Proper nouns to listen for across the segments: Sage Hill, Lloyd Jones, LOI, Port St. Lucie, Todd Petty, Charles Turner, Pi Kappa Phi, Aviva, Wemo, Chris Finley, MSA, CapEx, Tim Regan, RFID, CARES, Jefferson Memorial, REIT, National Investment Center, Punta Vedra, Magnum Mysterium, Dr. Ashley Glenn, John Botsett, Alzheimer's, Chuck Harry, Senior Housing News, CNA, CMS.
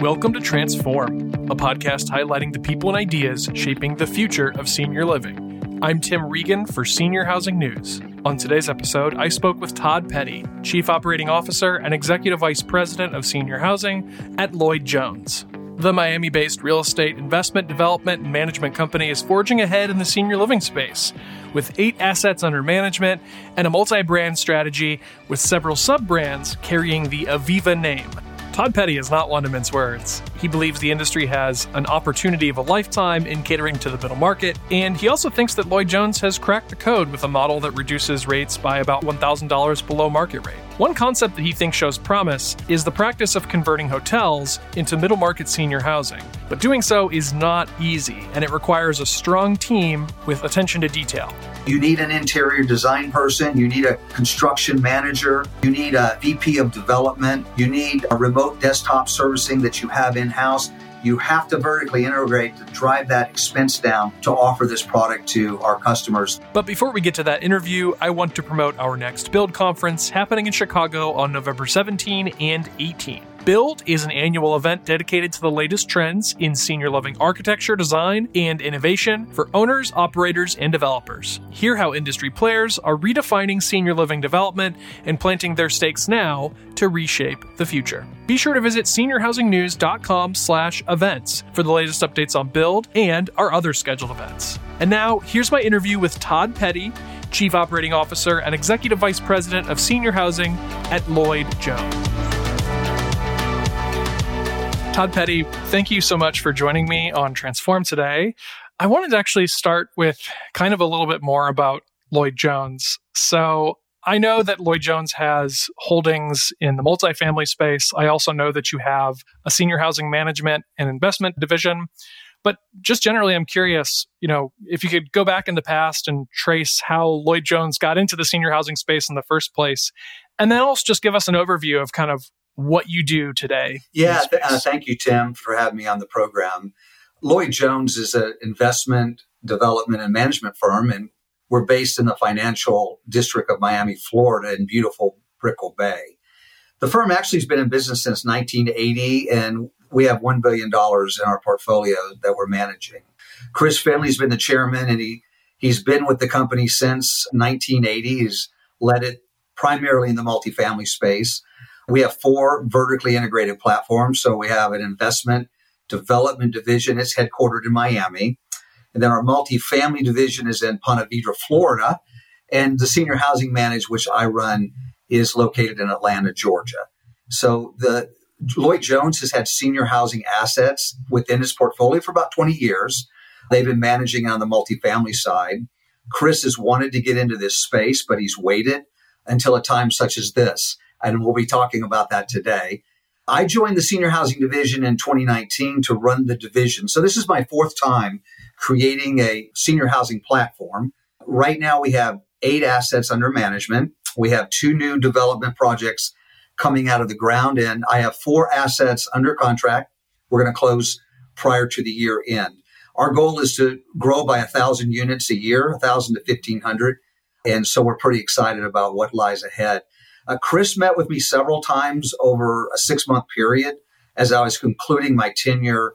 Welcome to Transform, a podcast highlighting the people and ideas shaping the future of senior living. I'm Tim Regan for Senior Housing News. On today's episode, I spoke with Todd Petty, Chief Operating Officer and Executive Vice President of Senior Housing at Lloyd Jones. The Miami-based real estate investment, development, and management company is forging ahead in the senior living space with 8 assets under management and a multi-brand strategy with several sub-brands carrying the Aviva name. Todd Petty is not one to mince words. He believes the industry has an opportunity of a lifetime in catering to the middle market, and he also thinks that Lloyd Jones has cracked the code with a model that reduces rates by about $1,000 below market rate. One concept that he thinks shows promise is the practice of converting hotels into middle market senior housing. But doing so is not easy, and it requires a strong team with attention to detail. You need an interior design person, you need a construction manager, you need a VP of development, you need a remote desktop servicing that you have in-house. You have to vertically integrate to drive that expense down to offer this product to our customers. But before we get to that interview, I want to promote our next Build conference happening in Chicago on November 17 and 18. Build is an annual event dedicated to the latest trends in senior living architecture, design, and innovation for owners, operators, and developers. Hear how industry players are redefining senior living development and planting their stakes now to reshape the future. Be sure to visit seniorhousingnews.com/events for the latest updates on Build and our other scheduled events. And now, here's my interview with Todd Petty, Chief Operating Officer and Executive Vice President of Senior Housing at Lloyd Jones. Todd Petty, thank you so much for joining me on Transform today. I wanted to actually start with kind of a little bit more about Lloyd Jones. So I know that Lloyd Jones has holdings in the multifamily space. I also know that you have a senior housing management and investment division. But just generally, I'm curious, if you could go back in the past and trace how Lloyd Jones got into the senior housing space in the first place, and then also just give us an overview of kind of what you do today. Yeah, thank you, Tim, for having me on the program. Lloyd Jones is an investment, development, and management firm, and we're based in the financial district of Miami, Florida, in beautiful Brickell Bay. The firm actually has been in business since 1980, and we have $1 billion in our portfolio that we're managing. Chris Finley's been the chairman, and he's been with the company since 1980. He's led it primarily in the multifamily space. We have 4 vertically integrated platforms. So we have an investment development division. It's headquartered in Miami. And then our multifamily division is in Punta Vedra, Florida. And the senior housing managed, which I run, is located in Atlanta, Georgia. So the Lloyd Jones has had senior housing assets within his portfolio for about 20 years. They've been managing on the multifamily side. Chris has wanted to get into this space, but he's waited until a time such as this. And we'll be talking about that today. I joined the senior housing division in 2019 to run the division. So this is my 4th time creating a senior housing platform. Right now, we have 8 assets under management. We have 2 new development projects coming out of the ground, and I have 4 assets under contract. We're going to close prior to the year end. Our goal is to grow by 1,000 units a year, 1,000 to 1,500. And so we're pretty excited about what lies ahead. Chris met with me several times over a 6-month period as I was concluding my tenure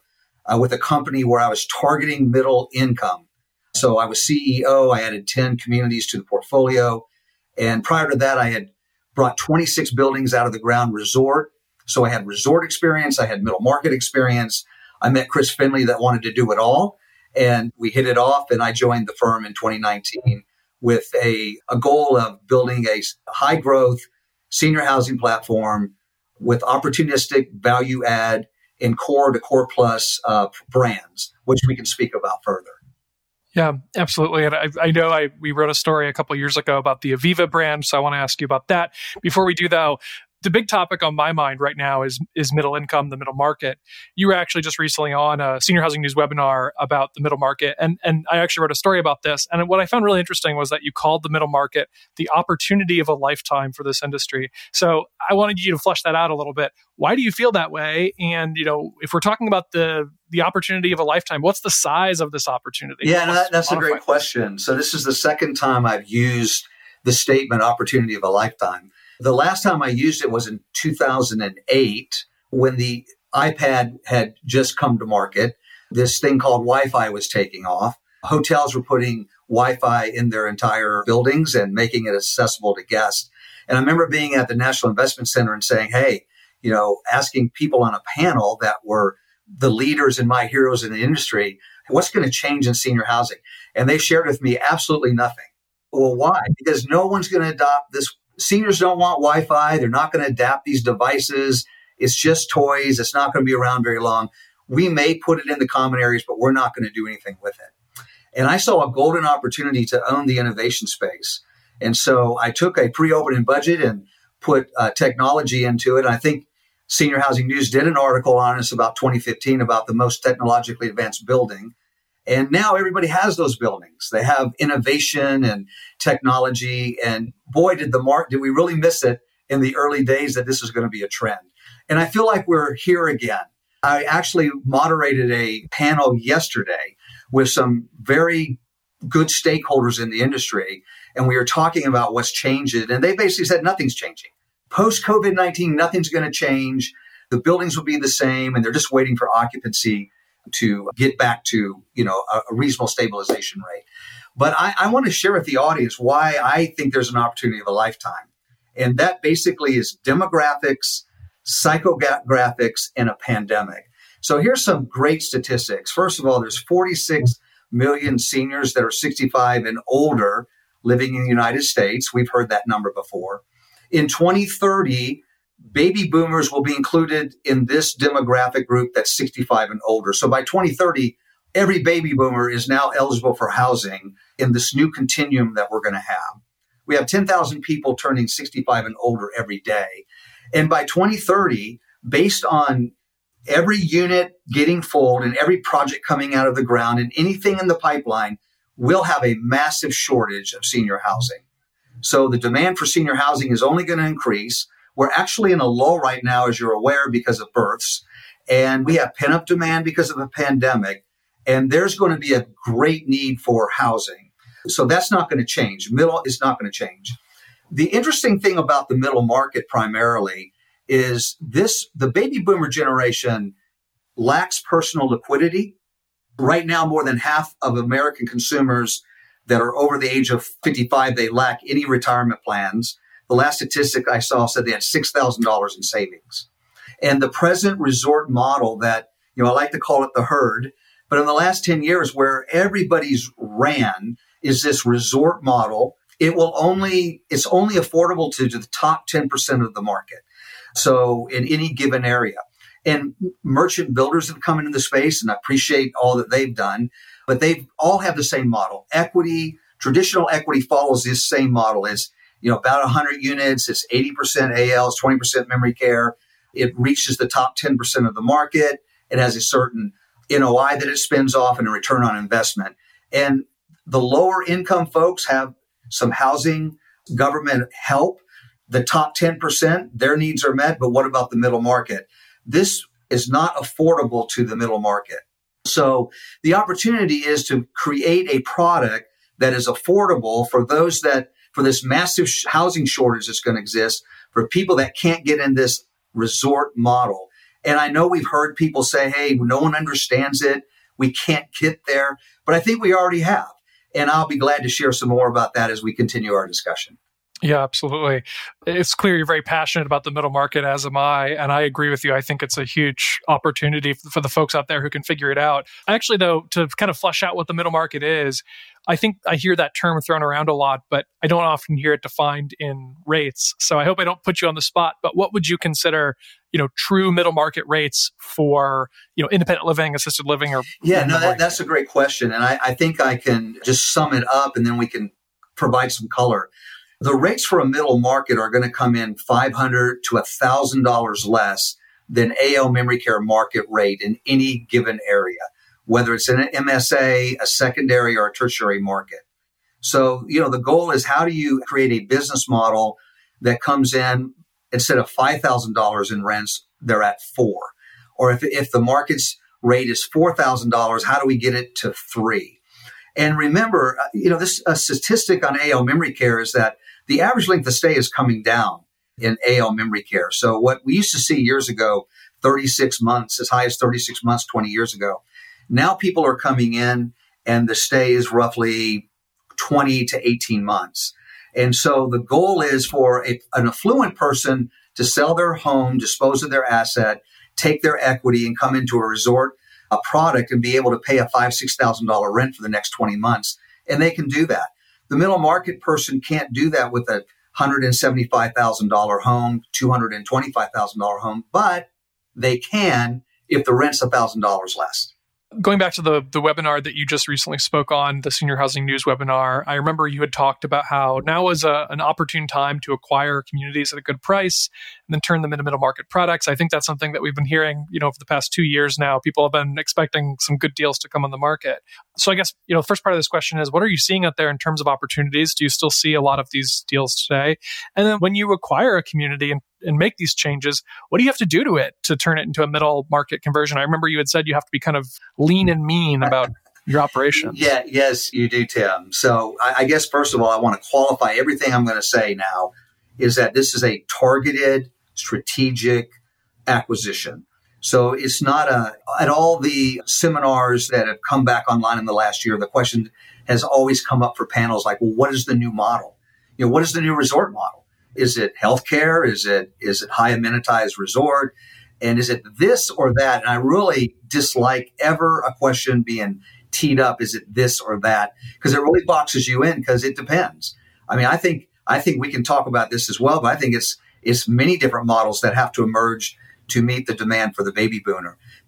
with a company where I was targeting middle income. So I was CEO. I added 10 communities to the portfolio. And prior to that, I had brought 26 buildings out of the ground resort. So I had resort experience. I had middle market experience. I met Chris Finley that wanted to do it all. And we hit it off. And I joined the firm in 2019 with a goal of building a high growth, senior housing platform with opportunistic value add and core to core plus brands, which we can speak about further. Yeah, absolutely. And I know we wrote a story a couple of years ago about the Aviva brand, so I want to ask you about that. Before we do, though, the big topic on my mind right now is middle income, the middle market. You were actually just recently on a Senior Housing News webinar about the middle market, and I actually wrote a story about this. And what I found really interesting was that you called the middle market the opportunity of a lifetime for this industry. So I wanted you to flesh that out a little bit. Why do you feel that way? And if we're talking about the opportunity of a lifetime, what's the size of this opportunity? Yeah, no, that's a great question. So this is the second time I've used the statement opportunity of a lifetime. The last time I used it was in 2008 when the iPad had just come to market. This thing called Wi-Fi was taking off. Hotels were putting Wi-Fi in their entire buildings and making it accessible to guests. And I remember being at the National Investment Center and saying, hey, you know, asking people on a panel that were the leaders and my heroes in the industry, what's going to change in senior housing? And they shared with me absolutely nothing. Well, why? Because no one's going to adopt this. Seniors don't want Wi-Fi. They're not going to adapt these devices. It's just toys. It's not going to be around very long. We may put it in the common areas, but we're not going to do anything with it. And I saw a golden opportunity to own the innovation space. And so I took a pre-opening budget and put technology into it. And I think Senior Housing News did an article on us about 2015 about the most technologically advanced building. And now everybody has those buildings. They have innovation and technology. And boy, did we really miss it in the early days that this was going to be a trend. And I feel like we're here again. I actually moderated a panel yesterday with some very good stakeholders in the industry. And we were talking about what's changed. And they basically said, nothing's changing. Post-COVID-19, nothing's going to change. The buildings will be the same. And they're just waiting for occupancy to get back to, you know, a reasonable stabilization rate. But I want to share with the audience why I think there's an opportunity of a lifetime. And that basically is demographics, psychographics, and a pandemic. So here's some great statistics. First of all, there's 46 million seniors that are 65 and older living in the United States. We've heard that number before. In 2030, baby boomers will be included in this demographic group that's 65 and older. So by 2030, every baby boomer is now eligible for housing in this new continuum that we're going to have. We have 10,000 people turning 65 and older every day. And by 2030, based on every unit getting full and every project coming out of the ground and anything in the pipeline, we'll have a massive shortage of senior housing. So the demand for senior housing is only going to increase. We're actually in a lull right now, as you're aware, because of births. And we have pent-up demand because of the pandemic. And there's going to be a great need for housing. So that's not going to change. Middle is not going to change. The interesting thing about the middle market primarily is this: the baby boomer generation lacks personal liquidity. Right now, more than half of American consumers that are over the age of 55, they lack any retirement plans. The last statistic I saw said they had $6,000 in savings. And the present resort model that, you know, I like to call it the herd, but in the last 10 years where everybody's ran is this resort model. It's only affordable to the top 10% of the market. So in any given area. And merchant builders have come into the space, and I appreciate all that they've done, but they all have the same model. Equity, traditional equity follows this same model. It's, you know, about 100 units, it's 80% ALs, 20% memory care. It reaches the top 10% of the market. It has a certain NOI that it spins off and a return on investment. And the lower income folks have some housing, government help. The top 10%, their needs are met. But what about the middle market? This is not affordable to the middle market. So the opportunity is to create a product that is affordable for those that, for this massive housing shortage that's going to exist for people that can't get in this resort model. And I know we've heard people say, hey, no one understands it. We can't get there. But I think we already have. And I'll be glad to share some more about that as we continue our discussion. Yeah, absolutely. It's clear you're very passionate about the middle market, as am I, and I agree with you. I think it's a huge opportunity for the folks out there who can figure it out. Actually, though, to kind of flesh out what the middle market is, I think I hear that term thrown around a lot, but I don't often hear it defined in rates. So I hope I don't put you on the spot, but what would you consider, you know, true middle market rates for, you know, independent living, assisted living, or... Yeah, no, that's a great question. And I think I can just sum it up and then we can provide some color. The rates for a middle market are going to come in $500 to $1,000 less than AL memory care market rate in any given area, whether it's in an MSA, a secondary, or a tertiary market. So, you know, the goal is how do you create a business model that comes in instead of $5,000 in rents, they're at $4,000. Or if the market's rate is $4,000, how do we get it to $3,000? And remember, you know, this a statistic on AL memory care is that the average length of stay is coming down in AL memory care. So what we used to see years ago, 36 months, as high as 36 months 20 years ago. Now people are coming in and the stay is roughly 20 to 18 months. And so the goal is for an affluent person to sell their home, dispose of their asset, take their equity and come into a resort, a product, and be able to pay a $5,000, $6,000 rent for the next 20 months. And they can do that. The middle market person can't do that with a $175,000 home, $225,000 home, but they can if the rent's $1,000 less. Going back to the webinar that you just recently spoke on, the Senior Housing News webinar, I remember you had talked about how now is an opportune time to acquire communities at a good price and then turn them into middle market products. I think that's something that we've been hearing, for the past 2 years now. People have been expecting some good deals to come on the market. So I guess, the first part of this question is, what are you seeing out there in terms of opportunities? Do you still see a lot of these deals today? And then when you acquire a community and make these changes, what do you have to do to it to turn it into a middle market conversion? I remember you had said you have to be kind of lean and mean about your operations. Yes, you do, Tim. So I guess, first of all, I want to qualify everything I'm going to say now is that this is a targeted, strategic acquisition. So it's not at all the seminars that have come back online in the last year, the question has always come up for panels like, well, what is the new model? What is the new resort model? Is it healthcare? Is it high amenitized resort? And is it this or that? And I really dislike ever a question being teed up. Is it this or that? Because it really boxes you in because it depends. I mean, I think we can talk about this as well, but I think it's many different models that have to emerge to meet the demand for the baby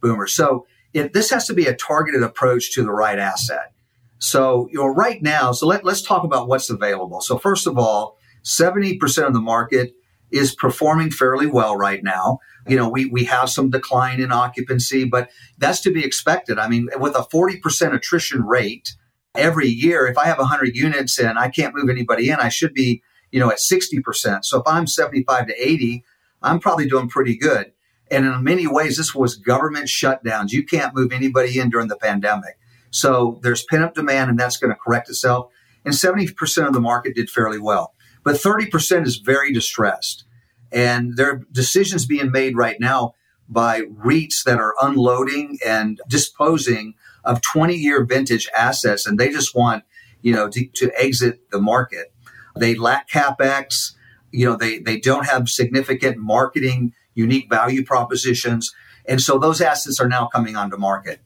boomer. So this has to be a targeted approach to the right asset. So right now, let's talk about what's available. So first of all, 70% of the market is performing fairly well right now. We have some decline in occupancy, but that's to be expected. I mean, with a 40% attrition rate every year, if I have 100 units and I can't move anybody in, I should be, at 60%. So if I'm 75 to 80, I'm probably doing pretty good. And in many ways, this was government shutdowns. You can't move anybody in during the pandemic. So there's pent-up demand, and that's going to correct itself. And 70% of the market did fairly well. But 30% is very distressed. And there are decisions being made right now by REITs that are unloading and disposing of 20-year vintage assets. And they just want, to exit the market. They lack CapEx. They don't have significant marketing, unique value propositions. And so those assets are now coming onto market.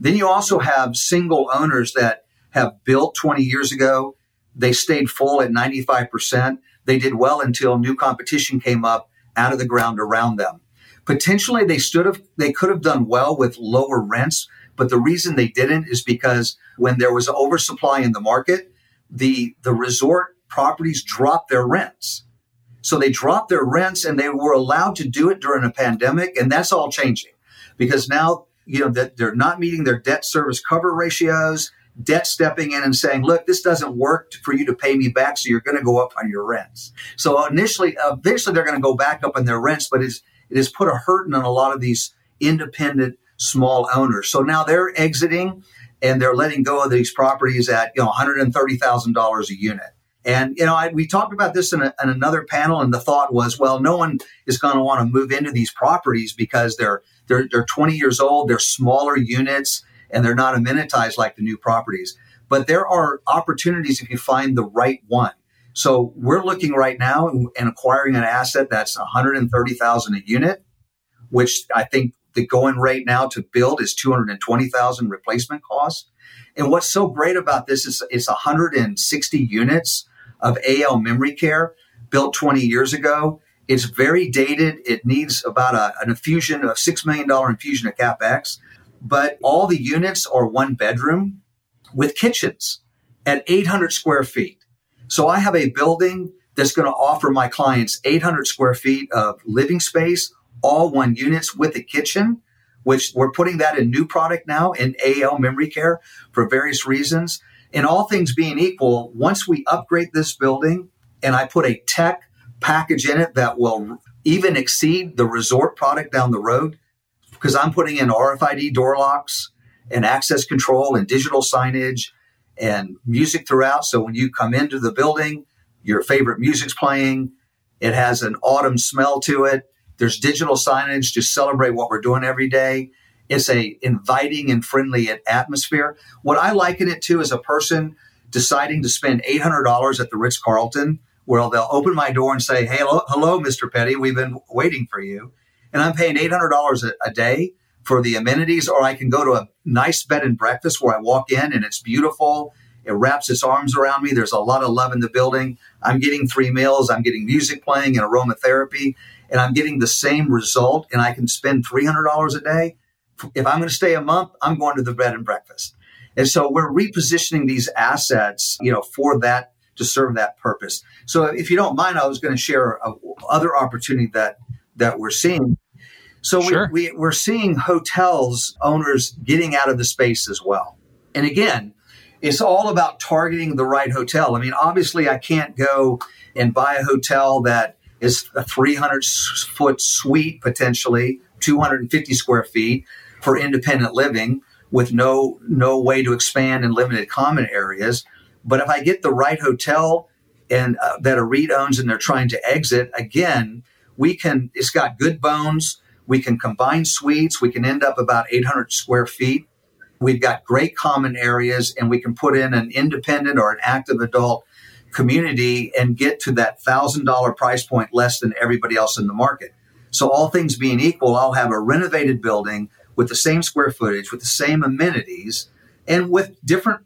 Then you also have single owners that have built 20 years ago. They stayed full at 95%. They did well until new competition came up out of the ground around them. Potentially, they could have done well with lower rents, but the reason they didn't is because when there was oversupply in the market, the resort properties dropped their rents. So they dropped their rents and they were allowed to do it during a pandemic, and that's all changing because now that they're not meeting their debt service cover ratios. Debt stepping in and saying, look, this doesn't work for you to pay me back, so you're going to go up on your rents. So eventually they're going to go back up on their rents, but it has put a hurting on a lot of these independent small owners. So now they're exiting and they're letting go of these properties at $130,000 a unit. And we talked about this in another panel, and the thought was, well, no one is going to want to move into these properties because they're 20 years old, they're smaller units, and they're not amenitized like the new properties. But there are opportunities if you find the right one. So we're looking right now and acquiring an asset that's $130,000 a unit, which I think the going rate now to build is $220,000 replacement cost. And what's so great about this is it's 160 units of AL memory care built 20 years ago. It's very dated. It needs about an infusion, a $6 million infusion of CapEx. But all the units are one bedroom with kitchens at 800 square feet. So I have a building that's going to offer my clients 800 square feet of living space, all one units with a kitchen, which we're putting that in new product now in AL memory care for various reasons. And all things being equal, once we upgrade this building and I put a tech package in it that will even exceed the resort product down the road, because I'm putting in RFID door locks and access control and digital signage and music throughout. So when you come into the building, your favorite music's playing. It has an autumn smell to it. There's digital signage to celebrate what we're doing every day. It's a inviting and friendly atmosphere. What I liken it to is a person deciding to spend $800 at the Ritz-Carlton, where they'll open my door and say, "Hey, hello, Mr. Petty, we've been waiting for you." And I'm paying $800 a day for the amenities, or I can go to a nice bed and breakfast where I walk in and it's beautiful. It wraps its arms around me. There's a lot of love in the building. I'm getting three meals. I'm getting music playing and aromatherapy, and I'm getting the same result, and I can spend $300 a day. If I'm going to stay a month, I'm going to the bed and breakfast. And so we're repositioning these assets, for that, to serve that purpose. So if you don't mind, I was going to share another opportunity that we're seeing. So sure. We're seeing hotels owners getting out of the space as well. And again, it's all about targeting the right hotel. I mean, obviously, I can't go and buy a hotel that is a 300-foot suite, potentially 250 square feet for independent living with no way to expand in limited common areas. But if I get the right hotel and that a REIT owns and they're trying to exit, again, it's got good bones. We can combine suites. We can end up about 800 square feet. We've got great common areas, and we can put in an independent or an active adult community and get to that $1,000 price point less than everybody else in the market. So all things being equal, I'll have a renovated building with the same square footage, with the same amenities, and with different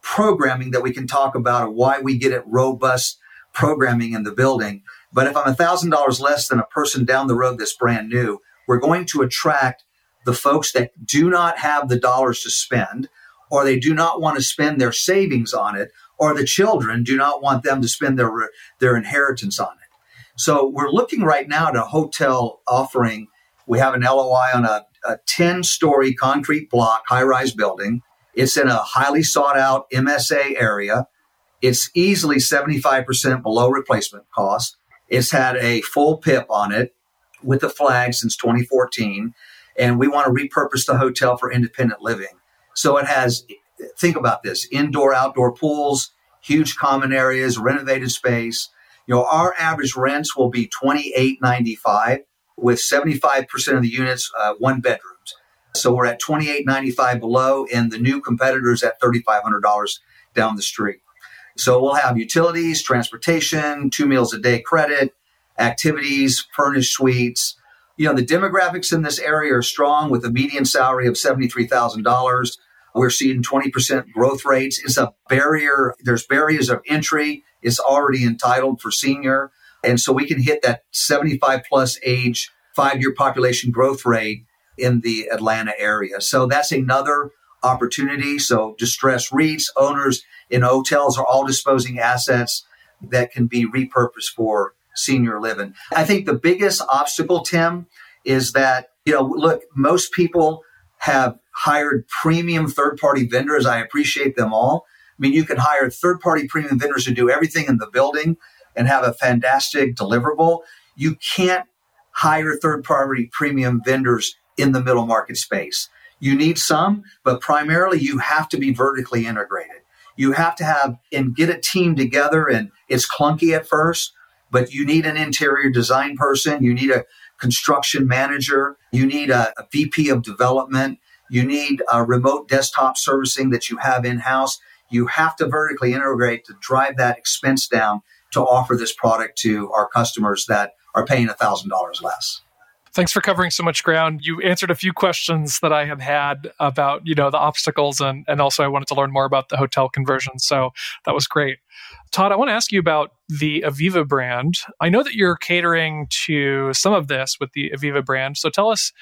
programming that we can talk about of why we get it robust programming in the building. But if I'm $1,000 less than a person down the road that's brand new, we're going to attract the folks that do not have the dollars to spend, or they do not want to spend their savings on it, or the children do not want them to spend their inheritance on it. So we're looking right now at a hotel offering. We have an LOI on a 10-story concrete block high-rise building. It's in a highly sought-out MSA area. It's easily 75% below replacement cost. It's had a full PIP on it with the flag since 2014. And we want to repurpose the hotel for independent living. So it has, think about this, indoor, outdoor pools, huge common areas, renovated space. Our average rents will be $28.95, with 75% of the units one bedrooms. So we're at $28.95 below, and the new competitor's at $3,500 down the street. So we'll have utilities, transportation, 2 meals a day credit, activities, furnished suites. The demographics in this area are strong, with a median salary of $73,000. We're seeing 20% growth rates. It's a barrier. There's barriers of entry. It's already entitled for senior. And so we can hit that 75 plus age, 5-year population growth rate in the Atlanta area. So that's another opportunity. So distressed REITs, owners in hotels are all disposing assets that can be repurposed for senior living. I think the biggest obstacle, Tim, is that, most people have hired premium third-party vendors. I appreciate them all. I mean, you can hire third-party premium vendors to do everything in the building and have a fantastic deliverable. You can't hire third-party premium vendors in the middle market space. You need some, but primarily you have to be vertically integrated. You have to have and get a team together, and it's clunky at first, but you need an interior design person. You need a construction manager. You need a VP of development. You need a remote desktop servicing that you have in-house. You have to vertically integrate to drive that expense down to offer this product to our customers that are paying $1,000 less. Thanks for covering so much ground. You answered a few questions that I have had about, the obstacles, and also I wanted to learn more about the hotel conversion. So that was great. Todd, I want to ask you about the Aviva brand. I know that you're catering to some of this with the Aviva brand. So tell us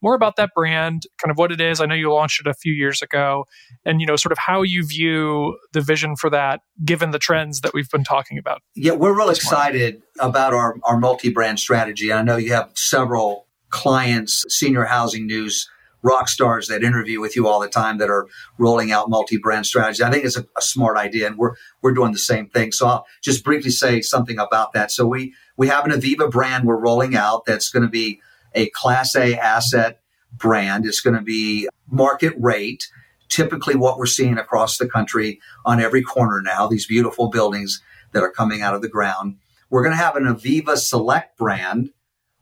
more about that brand, kind of what it is. I know you launched it a few years ago, and sort of how you view the vision for that, given the trends that we've been talking about. Yeah, we're real excited about our multi-brand strategy. I know you have several clients, Senior Housing News, rock stars that interview with you all the time that are rolling out multi-brand strategy. I think it's a smart idea, and we're doing the same thing. So I'll just briefly say something about that. So we have an Aviva brand we're rolling out that's going to be a Class A asset brand. It's going to be market rate, typically what we're seeing across the country on every corner now, these beautiful buildings that are coming out of the ground. We're going to have an Aviva Select brand,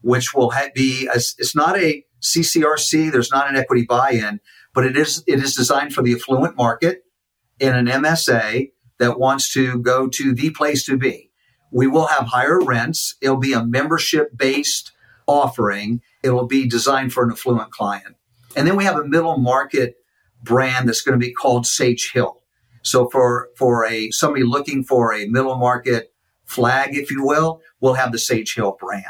which will be, it's not a CCRC, there's not an equity buy-in, but it is designed for the affluent market in an MSA that wants to go to the place to be. We will have higher rents. It'll be a membership-based offering. It'll be designed for an affluent client. And then we have a middle market brand that's going to be called Sage Hill. So for somebody looking for a middle market flag, if you will, we'll have the Sage Hill brand.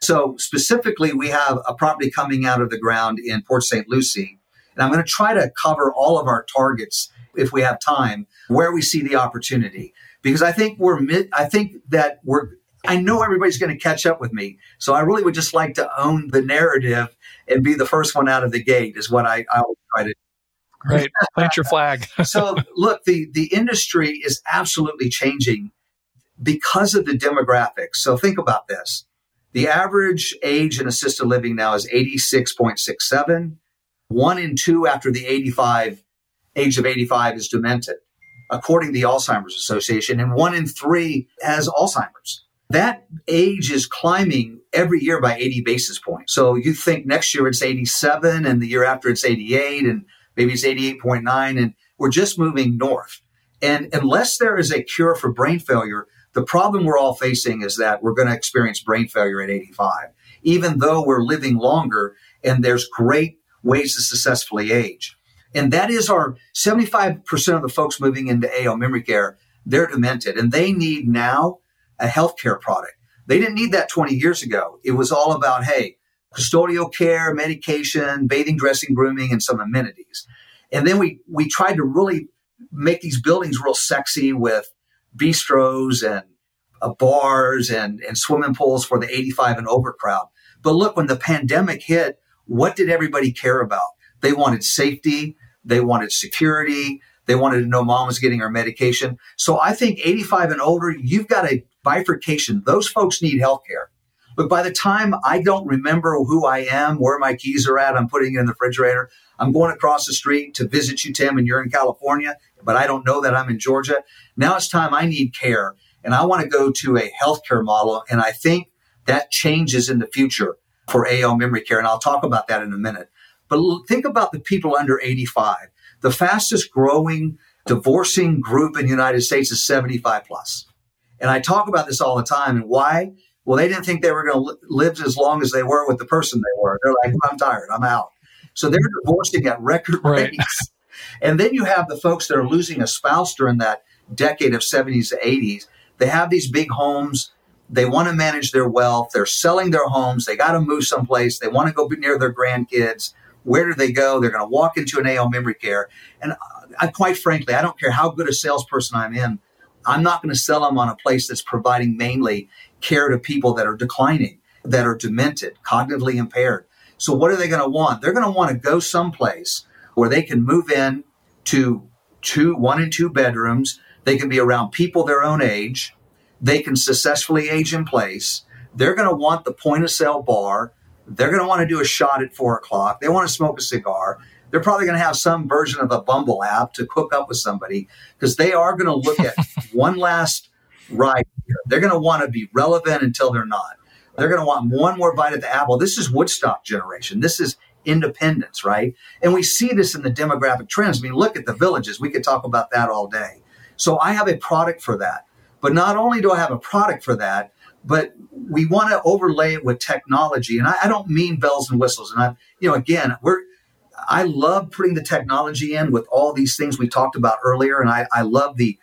So specifically, we have a property coming out of the ground in Port St. Lucie. And I'm going to try to cover all of our targets, if we have time, where we see the opportunity. Because I think I know everybody's going to catch up with me. So I really would just like to own the narrative and be the first one out of the gate is what I always try to do. Great. Plant your flag. So look, the industry is absolutely changing because of the demographics. So think about this. The average age in assisted living now is 86.67. One in two after the age of 85 is demented, according to the Alzheimer's Association, and one in three has Alzheimer's. That age is climbing every year by 80 basis points. So you think next year it's 87, and the year after it's 88, and maybe it's 88.9, and we're just moving north. And unless there is a cure for brain failure, the problem we're all facing is that we're going to experience brain failure at 85, even though we're living longer, and there's great ways to successfully age. And that is our 75% of the folks moving into AL memory care, they're demented, and they need now a healthcare product. They didn't need that 20 years ago. It was all about, hey, custodial care, medication, bathing, dressing, grooming, and some amenities. And then we tried to really make these buildings real sexy with bistros and bars and swimming pools for the 85 and over crowd. But look, when the pandemic hit, what did everybody care about? They wanted safety. They wanted security. They wanted to know mom was getting her medication. So I think 85 and older, you've got a bifurcation. Those folks need healthcare. But by the time I don't remember who I am, where my keys are at, I'm putting it in the refrigerator. I'm going across the street to visit you, Tim, and you're in California, but I don't know that I'm in Georgia. Now it's time I need care, and I want to go to a healthcare model. And I think that changes in the future for AL memory care. And I'll talk about that in a minute. But think about the people under 85. The fastest growing divorcing group in the United States is 75 plus. And I talk about this all the time. And why? Well, they didn't think they were going to live as long as they were with the person they were. They're like, I'm tired. I'm out. So they're divorcing at record rates. And then you have the folks that are losing a spouse during that decade of 70s to 80s. They have these big homes. They want to manage their wealth. They're selling their homes. They got to move someplace. They want to go near their grandkids. Where do they go? They're going to walk into an AL memory care. And I, quite frankly, I don't care how good a salesperson I'm in. I'm not going to sell them on a place that's providing mainly care to people that are declining, that are demented, cognitively impaired. So what are they going to want? They're going to want to go someplace where they can move in to one and two bedrooms. They can be around people their own age. They can successfully age in place. They're going to want the point of sale bar. They're going to want to do a shot at 4:00. They want to smoke a cigar. They're probably going to have some version of a Bumble app to hook up with somebody because they are going to look at one last ride here. They're going to want to be relevant until they're not. They're going to want one more bite at the apple. This is Woodstock generation. This is independence, right? And we see this in the demographic trends. I mean, look at the villages. We could talk about that all day. So I have a product for that. But not only do I have a product for that, but we want to overlay it with technology. And I don't mean bells and whistles. And I love putting the technology in with all these things we talked about earlier. And I love the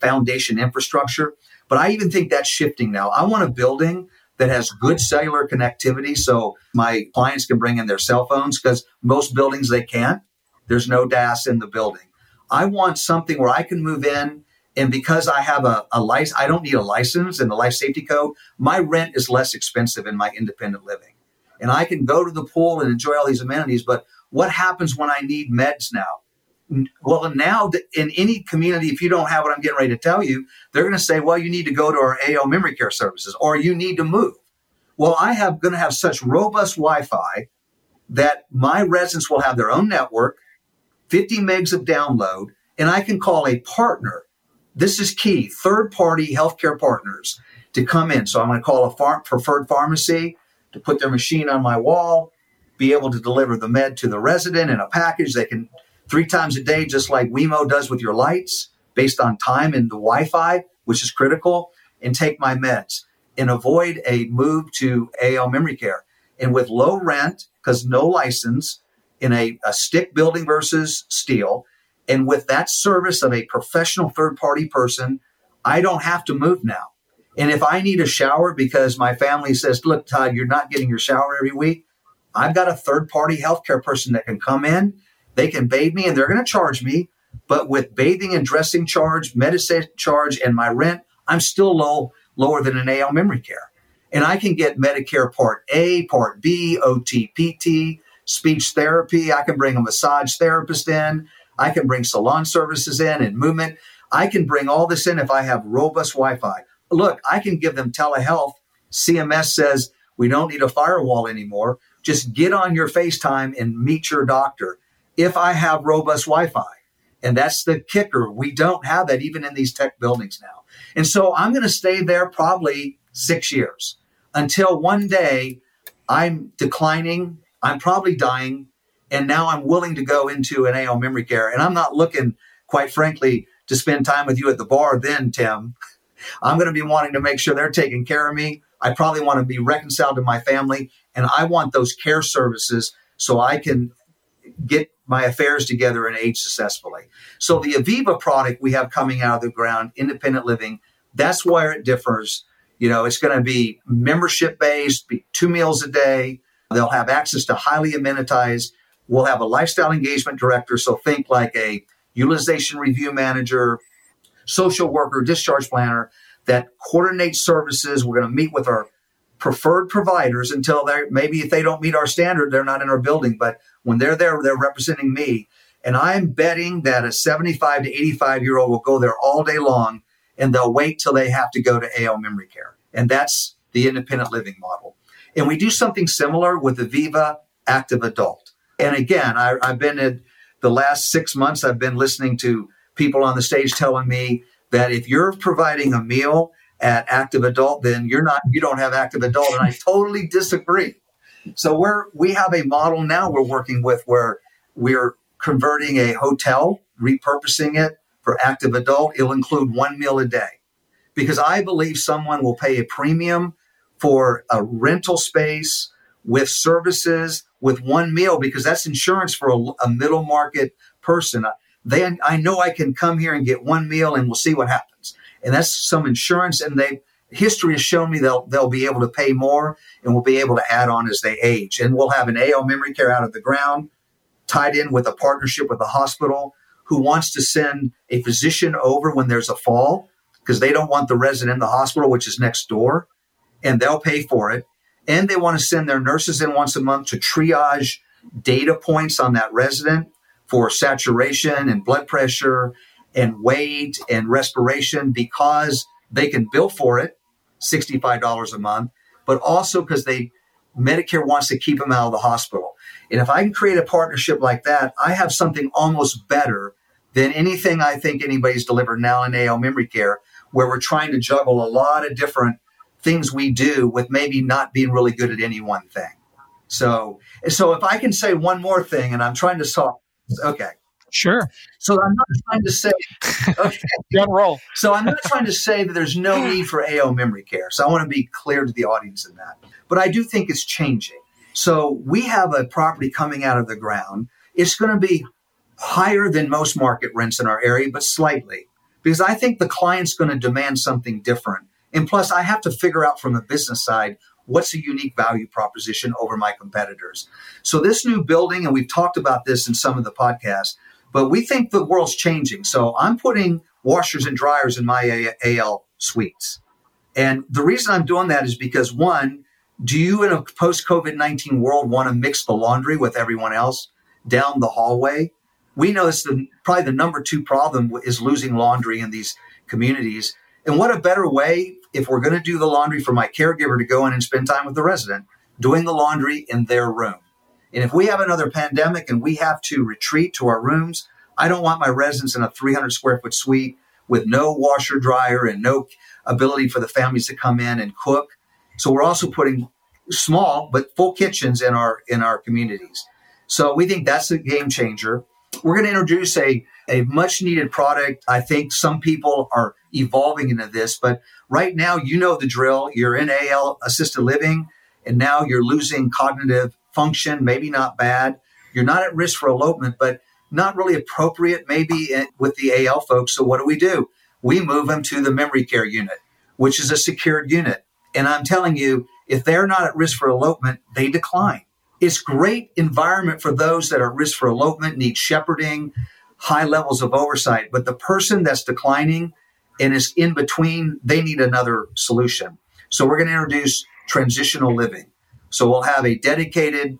foundation infrastructure. But I even think that's shifting now. I want a building that has good cellular connectivity so my clients can bring in their cell phones because most buildings they can't. There's no DAS in the building. I want something where I can move in. And because I have a license, I don't need a license and the life safety code, my rent is less expensive in my independent living. And I can go to the pool and enjoy all these amenities. But what happens when I need meds now? Well, now in any community, if you don't have what I'm getting ready to tell you, they're going to say, well, you need to go to our AL memory care services or you need to move. Well, going to have such robust Wi-Fi that my residents will have their own network, 50 megs of download, and I can call a partner. This is key, third-party healthcare partners to come in. So I'm going to call a preferred pharmacy. to put their machine on my wall, be able to deliver the med to the resident in a package. They can 3 times a day, just like Wemo does with your lights, based on time and the Wi-Fi, which is critical, and take my meds and avoid a move to AL memory care. And with low rent, because no license, in a stick building versus steel, and with that service of a professional third-party person, I don't have to move now. And if I need a shower because my family says, look, Todd, you're not getting your shower every week, I've got a third-party healthcare person that can come in. They can bathe me, and they're going to charge me. But with bathing and dressing charge, medicine charge, and my rent, I'm still lower than an AL memory care. And I can get Medicare Part A, Part B, OT, PT, speech therapy. I can bring a massage therapist in. I can bring salon services in and movement. I can bring all this in if I have robust Wi-Fi. Look, I can give them telehealth. CMS says we don't need a firewall anymore. Just get on your FaceTime and meet your doctor if I have robust Wi-Fi. And that's the kicker. We don't have that even in these tech buildings now. And so I'm going to stay there probably 6 years until one day I'm declining, I'm probably dying, and now I'm willing to go into an AL memory care. And I'm not looking, quite frankly, to spend time with you at the bar then, Tim. I'm going to be wanting to make sure they're taking care of me. I probably want to be reconciled to my family, and I want those care services so I can get my affairs together and age successfully. So the Aviva product we have coming out of the ground, independent living, that's where it differs. You know, it's going to be membership-based, be 2 meals a day. They'll have access to highly amenitized. We'll have a lifestyle engagement director, so think like a utilization review manager, social worker, discharge planner that coordinates services. We're going to meet with our preferred providers until they're, maybe if they don't meet our standard, they're not in our building. But when they're there, they're representing me. And I'm betting that a 75 to 85-year-old will go there all day long, and they'll wait till they have to go to AL memory care. And that's the independent living model. And we do something similar with Aviva Active Adult. And again, I've been in the last 6 months, I've been listening to people on the stage telling me that if you're providing a meal at Active Adult, then you don't have Active Adult. And I totally disagree. So we have a model now we're working with where we're converting a hotel, repurposing it for Active Adult. It'll include 1 meal a day because I believe someone will pay a premium for a rental space with services with 1 meal because that's insurance for a middle market person. Then I know I can come here and get 1 meal and we'll see what happens. And that's some insurance. And history has shown me they'll be able to pay more and we'll be able to add on as they age. And we'll have an AL memory care out of the ground tied in with a partnership with the hospital who wants to send a physician over when there's a fall because they don't want the resident in the hospital, which is next door, and they'll pay for it. And they want to send their nurses in once a month to triage data points on that resident for saturation and blood pressure and weight and respiration because they can bill for it, $65 a month, but also because Medicare wants to keep them out of the hospital. And if I can create a partnership like that, I have something almost better than anything I think anybody's delivered now in AL memory care, where we're trying to juggle a lot of different things we do with maybe not being really good at any one thing. So if I can say one more thing, and I'm trying to talk. Okay. Sure. So I'm not trying to say, okay. Don't roll. So I'm not trying to say that there's no need for AL memory care. So I want to be clear to the audience in that. But I do think it's changing. So we have a property coming out of the ground. It's going to be higher than most market rents in our area, but slightly, because I think the client's going to demand something different. And plus, I have to figure out from the business side, what's a unique value proposition over my competitors. So this new building, and we've talked about this in some of the podcasts, but we think the world's changing. So I'm putting washers and dryers in my AL suites. And the reason I'm doing that is because, one, do you in a post-COVID-19 world want to mix the laundry with everyone else down the hallway? We know it's probably the number 2 problem is losing laundry in these communities. And what a better way, if we're going to do the laundry for my caregiver, to go in and spend time with the resident, doing the laundry in their room. And if we have another pandemic and we have to retreat to our rooms, I don't want my residents in a 300 square foot suite with no washer, dryer, and no ability for the families to come in and cook. So we're also putting small but full kitchens in our communities. So we think that's a game changer. We're going to introduce a much needed product. I think some people are evolving into this, but right now, you know the drill. You're in AL assisted living, and now you're losing cognitive function, maybe not bad. You're not at risk for elopement, but not really appropriate maybe with the AL folks. So what do? We move them to the memory care unit, which is a secured unit. And I'm telling you, if they're not at risk for elopement, they decline. It's great environment for those that are at risk for elopement, need shepherding, high levels of oversight. But the person that's declining and is in between, they need another solution. So we're going to introduce transitional living. So we'll have a dedicated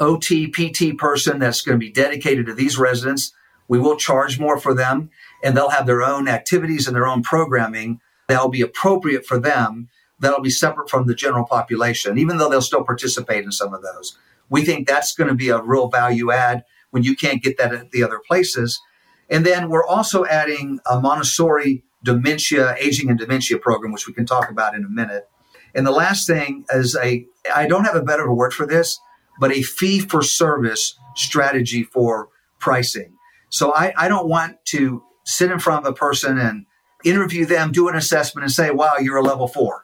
OT, PT person that's going to be dedicated to these residents. We will charge more for them, and they'll have their own activities and their own programming that'll be appropriate for them. That'll be separate from the general population, even though they'll still participate in some of those. We think that's going to be a real value add when you can't get that at the other places. And then we're also adding a Montessori dementia, aging and dementia program, which we can talk about in a minute. And the last thing is I don't have a better word for this, but a fee for service strategy for pricing. So I don't want to sit in front of a person and interview them, do an assessment and say, wow, you're a level 4.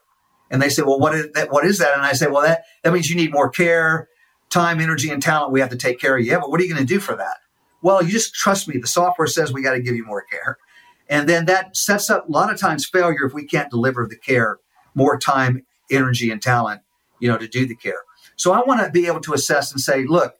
And they say, well, what is that? And I say, well, that means you need more care, time, energy, and talent. We have to take care of you. Yeah, but what are you going to do for that? Well, you just trust me. The software says we got to give you more care. And then that sets up a lot of times failure if we can't deliver the care, more time, energy, and talent, to do the care. So I want to be able to assess and say, look,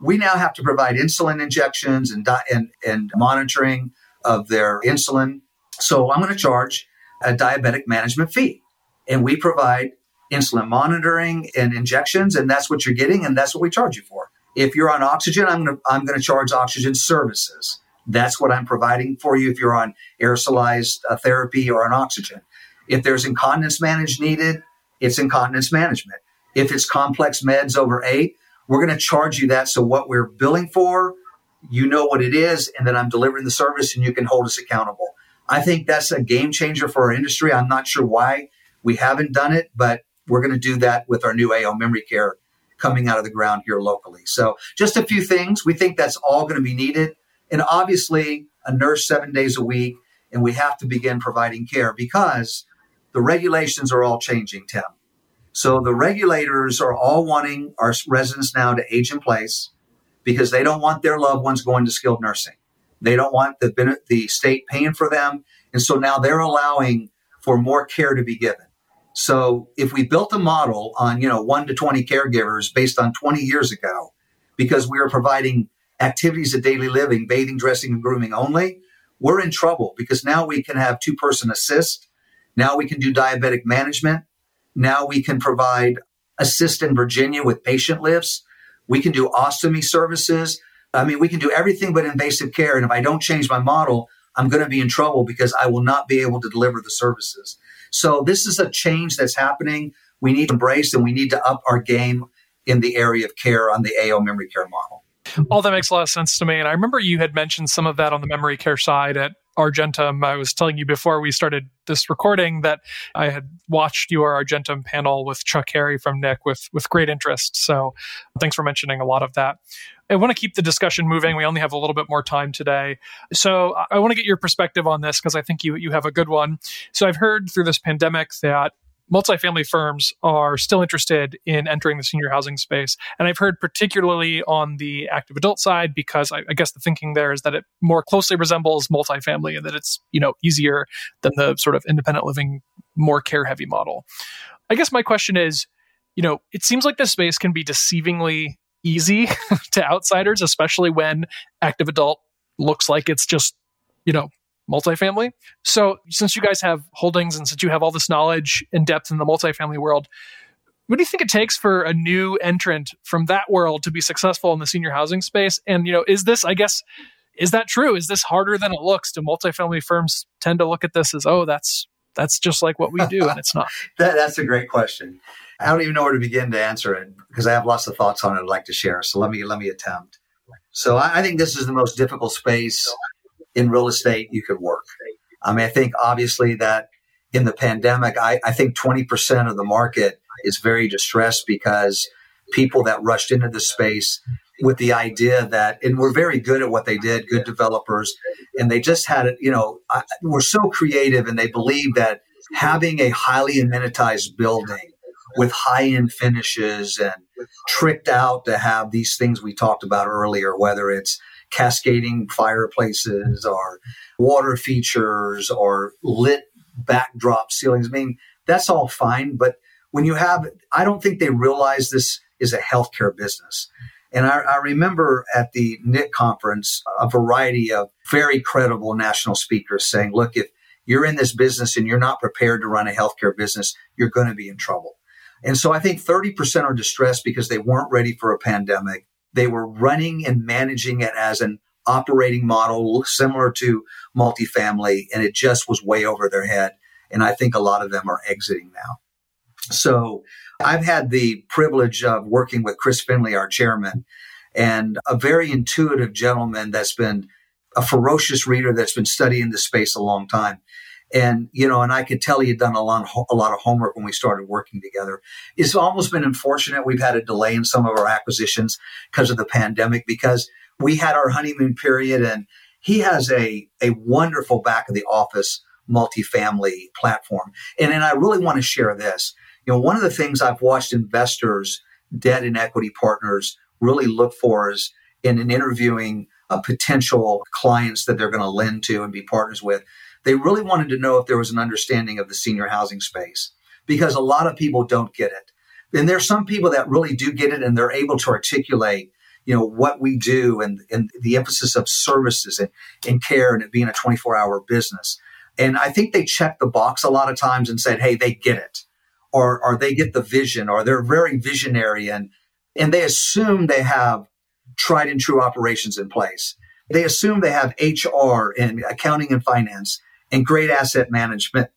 we now have to provide insulin injections and monitoring of their insulin. So I'm going to charge a diabetic management fee. And we provide insulin monitoring and injections, and that's what you're getting, and that's what we charge you for. If you're on oxygen, I'm going to charge oxygen services. That's what I'm providing for you if you're on aerosolized therapy or on oxygen. If there's incontinence management needed, it's incontinence management. If it's complex meds over 8, we're going to charge you that. So what we're billing for, what it is, and then I'm delivering the service, and you can hold us accountable. I think that's a game changer for our industry. I'm not sure why we haven't done it, but we're going to do that with our new AL memory care coming out of the ground here locally. So just a few things. We think that's all going to be needed. And obviously, a nurse 7 days a week, and we have to begin providing care because the regulations are all changing, Tim. So the regulators are all wanting our residents now to age in place because they don't want their loved ones going to skilled nursing. They don't want the state paying for them. And so now they're allowing for more care to be given. So if we built a model on, 1 to 20 caregivers based on 20 years ago, because we were providing activities of daily living, bathing, dressing, and grooming only, we're in trouble because now we can have 2-person assist. Now we can do diabetic management. Now we can provide assist in Virginia with patient lifts. We can do ostomy services. We can do everything but invasive care. And if I don't change my model, I'm going to be in trouble because I will not be able to deliver the services. So this is a change that's happening. We need to embrace and we need to up our game in the area of care on the AL memory care model. All that makes a lot of sense to me. And I remember you had mentioned some of that on the memory care side at Argentum. I was telling you before we started this recording that I had watched your Argentum panel with Chuck Harry from Nick with great interest. So thanks for mentioning a lot of that. I want to keep the discussion moving. We only have a little bit more time today. So I want to get your perspective on this because I think you have a good one. So I've heard through this pandemic that multifamily firms are still interested in entering the senior housing space. And I've heard particularly on the active adult side, because I guess the thinking there is that it more closely resembles multifamily and that it's, easier than the sort of independent living, more care heavy model. I guess my question is, it seems like this space can be deceivingly easy to outsiders, especially when active adult looks like it's just, multifamily. So since you guys have holdings and since you have all this knowledge and depth in the multifamily world, what do you think it takes for a new entrant from that world to be successful in the senior housing space? And, is that true? Is this harder than it looks? Do multifamily firms tend to look at this as, oh, that's just like what we do, and it's not? That's a great question. I don't even know where to begin to answer it because I have lots of thoughts on it I'd like to share. So let me attempt. So I think this is the most difficult space in real estate you could work. I think obviously that in the pandemic, I think 20% of the market is very distressed because people that rushed into the space with the idea that, and were very good at what they did, good developers, and they just had it, were so creative, and they believed that having a highly amenitized building with high-end finishes and tricked out to have these things we talked about earlier, whether it's cascading fireplaces or water features or lit backdrop ceilings. I mean, that's all fine. But when you have, I don't think they realize this is a healthcare business. And I remember at the NIC conference, a variety of very credible national speakers saying, look, if you're in this business and you're not prepared to run a healthcare business, you're going to be in trouble. And so I think 30% are distressed because they weren't ready for a pandemic. They were running and managing it as an operating model similar to multifamily, and it just was way over their head. And I think a lot of them are exiting now. So I've had the privilege of working with Chris Finley, our chairman, and a very intuitive gentleman that's been a ferocious reader that's been studying this space a long time. And, and I could tell he had done a lot of homework when we started working together. It's almost been unfortunate. We've had a delay in some of our acquisitions because of the pandemic, because we had our honeymoon period, and he has a wonderful back of the office multifamily platform. And then I really want to share this. One of the things I've watched investors, debt and equity partners really look for is in interviewing potential clients that they're going to lend to and be partners with. They really wanted to know if there was an understanding of the senior housing space, because a lot of people don't get it. And there's some people that really do get it, and they're able to articulate, what we do and the emphasis of services and care and it being a 24-hour business. And I think they check the box a lot of times and said, hey, they get it, or they get the vision, or they're very visionary, and they assume they have tried and true operations in place. They assume they have HR and accounting and finance and great asset management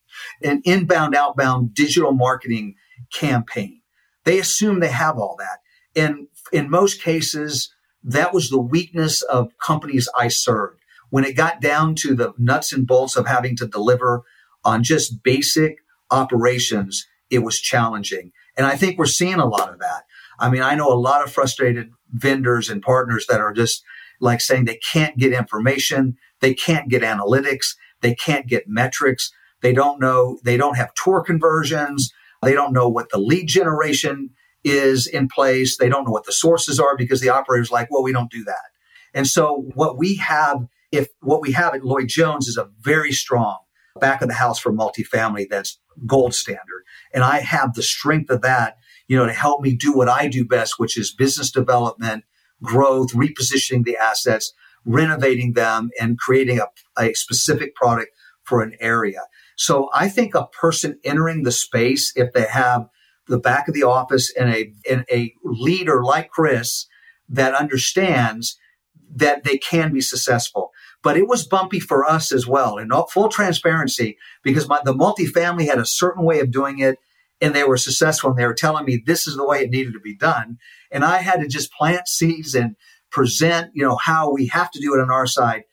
and inbound, outbound digital marketing campaign. They assume they have all that. And in most cases, that was the weakness of companies I served. When it got down to the nuts and bolts of having to deliver on just basic operations, it was challenging. And I think we're seeing a lot of that. I mean, I know a lot of frustrated vendors and partners that are just like saying they can't get information, they can't get analytics, they can't get metrics, they don't know, they don't have tour conversions, they don't know what the lead generation is in place, they don't know what the sources are, because the operator's like, well, we don't do that. And so what we have at Lloyd Jones is a very strong back of the house for multifamily that's gold standard. And I have the strength of that, to help me do what I do best, which is business development, growth, repositioning the assets, renovating them, and creating a specific product for an area. So I think a person entering the space, if they have the back of the office and a leader like Chris that understands that they can be successful. But it was bumpy for us as well, and full transparency, because the multifamily had a certain way of doing it, and they were successful, and they were telling me this is the way it needed to be done. And I had to just plant seeds and present, how we have to do it on our side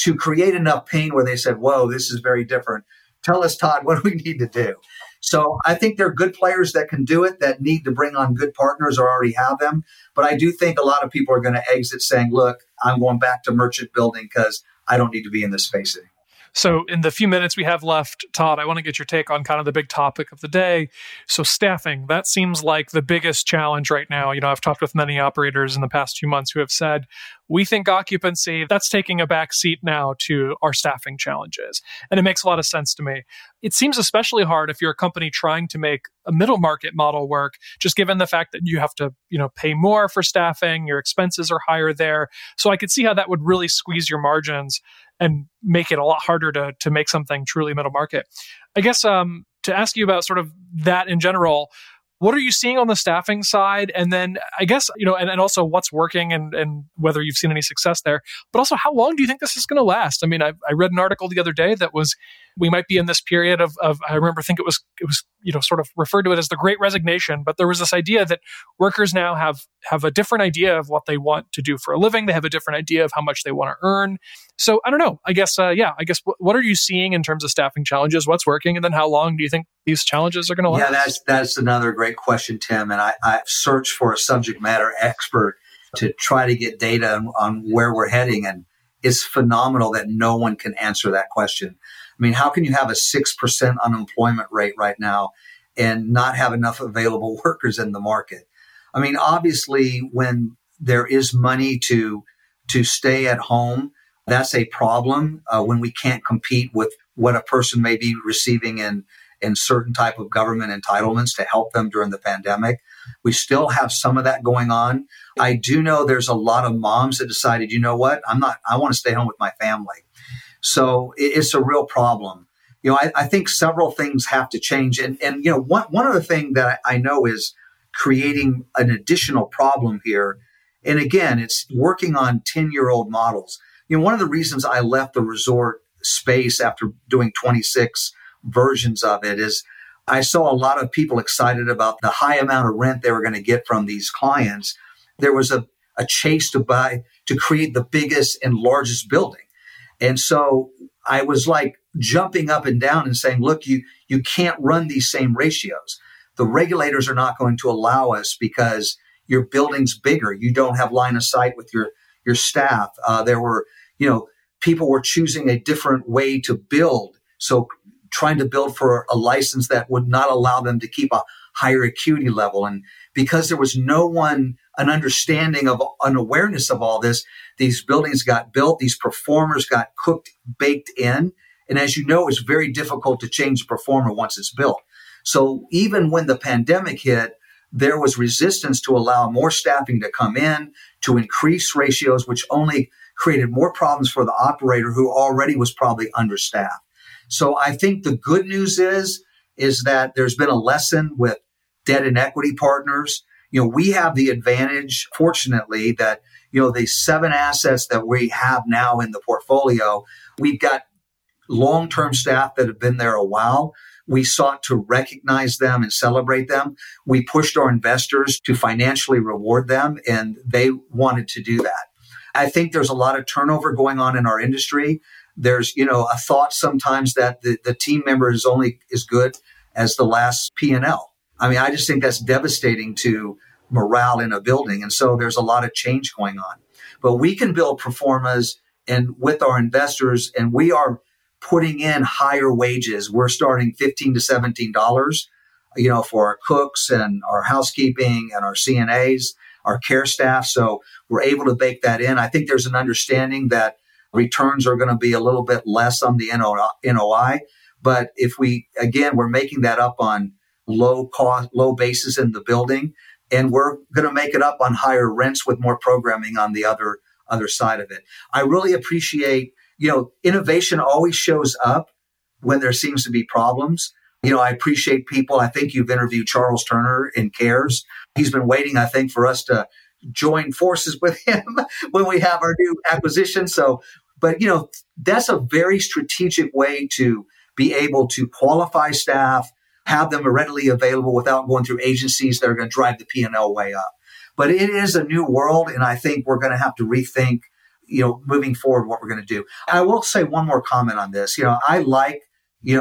to create enough pain where they said, whoa, this is very different. Tell us, Todd, what do we need to do? So I think there are good players that can do it, that need to bring on good partners or already have them. But I do think a lot of people are going to exit saying, look, I'm going back to merchant building because I don't need to be in this space anymore. So in the few minutes we have left, Todd, I want to get your take on kind of the big topic of the day. So staffing, that seems like the biggest challenge right now. I've talked with many operators in the past few months who have said, we think occupancy, that's taking a back seat now to our staffing challenges. And it makes a lot of sense to me. It seems especially hard if you're a company trying to make a middle market model work, just given the fact that you have to, pay more for staffing, your expenses are higher there. So I could see how that would really squeeze your margins and make it a lot harder to make something truly middle market. I guess to ask you about sort of that in general, what are you seeing on the staffing side? And then I guess, and also what's working and whether you've seen any success there, but also how long do you think this is going to last? I mean, I read an article the other day that was we might be in this period of I remember, I think it was sort of referred to it as the Great Resignation, but there was this idea that workers now have a different idea of what they want to do for a living. They have a different idea of how much they want to earn. So I don't know. I guess what are you seeing in terms of staffing challenges? What's working? And then how long do you think these challenges are going to last? Yeah, that's another great question, Tim. And I've searched for a subject matter expert to try to get data on where we're heading. And it's phenomenal that no one can answer that question. I mean, how can you have a 6% unemployment rate right now and not have enough available workers in the market? I mean, obviously, when there is money to stay at home, that's a problem when we can't compete with what a person may be receiving in certain type of government entitlements to help them during the pandemic. We still have some of that going on. I do know there's a lot of moms that decided, you know what, I want to stay home with my family. So it's a real problem. I think several things have to change. And one other thing that I know is creating an additional problem here. And again, it's working on 10-year-old models. One of the reasons I left the resort space after doing 26 versions of it is I saw a lot of people excited about the high amount of rent they were going to get from these clients. There was a chase to create the biggest and largest building. And so I was like jumping up and down and saying, look, you can't run these same ratios. The regulators are not going to allow us because your building's bigger. You don't have line of sight with your staff. There were, people were choosing a different way to build. So trying to build for a license that would not allow them to keep a higher acuity level. And because there was no one, an understanding of, an awareness of all this, these buildings got built, these performers got cooked, baked in. And as you know, it's very difficult to change a performer once it's built. So even when the pandemic hit, there was resistance to allow more staffing to come in, to increase ratios, which only created more problems for the operator who already was probably understaffed. So I think the good news is that there's been a lesson with debt and equity partners. We have the advantage, fortunately, that, the 7 assets that we have now in the portfolio, we've got long-term staff that have been there a while. We sought to recognize them and celebrate them. We pushed our investors to financially reward them, and they wanted to do that. I think there's a lot of turnover going on in our industry. There's, a thought sometimes that the team member is only as good as the last P&L. I mean, I just think that's devastating to morale in a building. And so there's a lot of change going on. But we can build performas and with our investors, and we are putting in higher wages. We're starting $15 to $17, for our cooks and our housekeeping and our CNAs, our care staff. So we're able to bake that in. I think there's an understanding that returns are going to be a little bit less on the NOI. But if we're making that up on low cost, low basis in the building, and we're going to make it up on higher rents with more programming on the other side of it. I really appreciate, innovation always shows up when there seems to be problems. I appreciate people. I think you've interviewed Charles Turner in CARES. He's been waiting, I think, for us to join forces with him when we have our new acquisition. But that's a very strategic way to be able to qualify staff, have them readily available without going through agencies that are going to drive the P&L way up. But it is a new world, and I think we're going to have to rethink, moving forward what we're going to do. I will say one more comment on this. I like,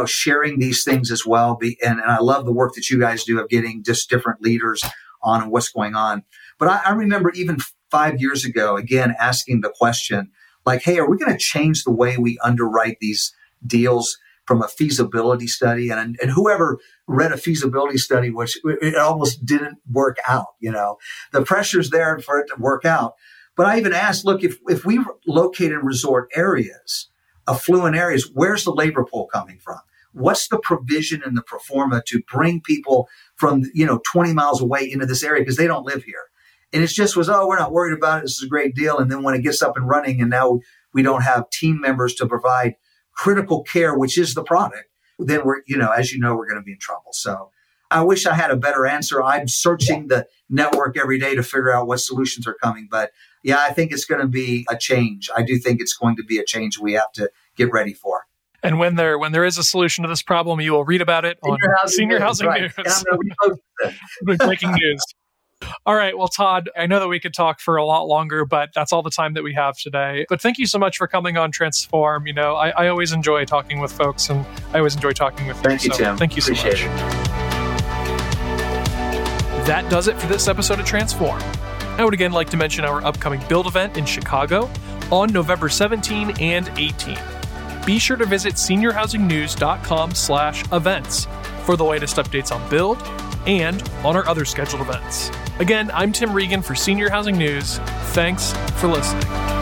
sharing these things as well. And I love the work that you guys do of getting just different leaders on and what's going on. But I remember even 5 years ago, again, asking the question, like, hey, are we going to change the way we underwrite these deals from a feasibility study? And whoever read a feasibility study, which it almost didn't work out, the pressure's there for it to work out. But I even asked, look, if we locate in resort areas, affluent areas, where's the labor pool coming from? What's the provision in the pro forma to bring people from, 20 miles away into this area because they don't live here? And it just was, we're not worried about it. This is a great deal. And then when it gets up and running and now we don't have team members to provide critical care, which is the product, then we're, we're going to be in trouble. So I wish I had a better answer. I'm searching the network every day to figure out what solutions are coming. But yeah, I think it's going to be a change. I do think it's going to be a change we have to get ready for. And when there is a solution to this problem, you will read about it on Senior Housing News. Breaking news. All right. Well, Todd, I know that we could talk for a lot longer, but that's all the time that we have today. But thank you so much for coming on Transform. You know, I always enjoy talking with folks, and I always enjoy talking with you. Thank you, Tim. Thank you so much. Appreciate it. That does it for this episode of Transform. I would again like to mention our upcoming Build event in Chicago on November 17 and 18. Be sure to visit seniorhousingnews.com/events for the latest updates on Build and on our other scheduled events. Again, I'm Tim Regan for Senior Housing News. Thanks for listening.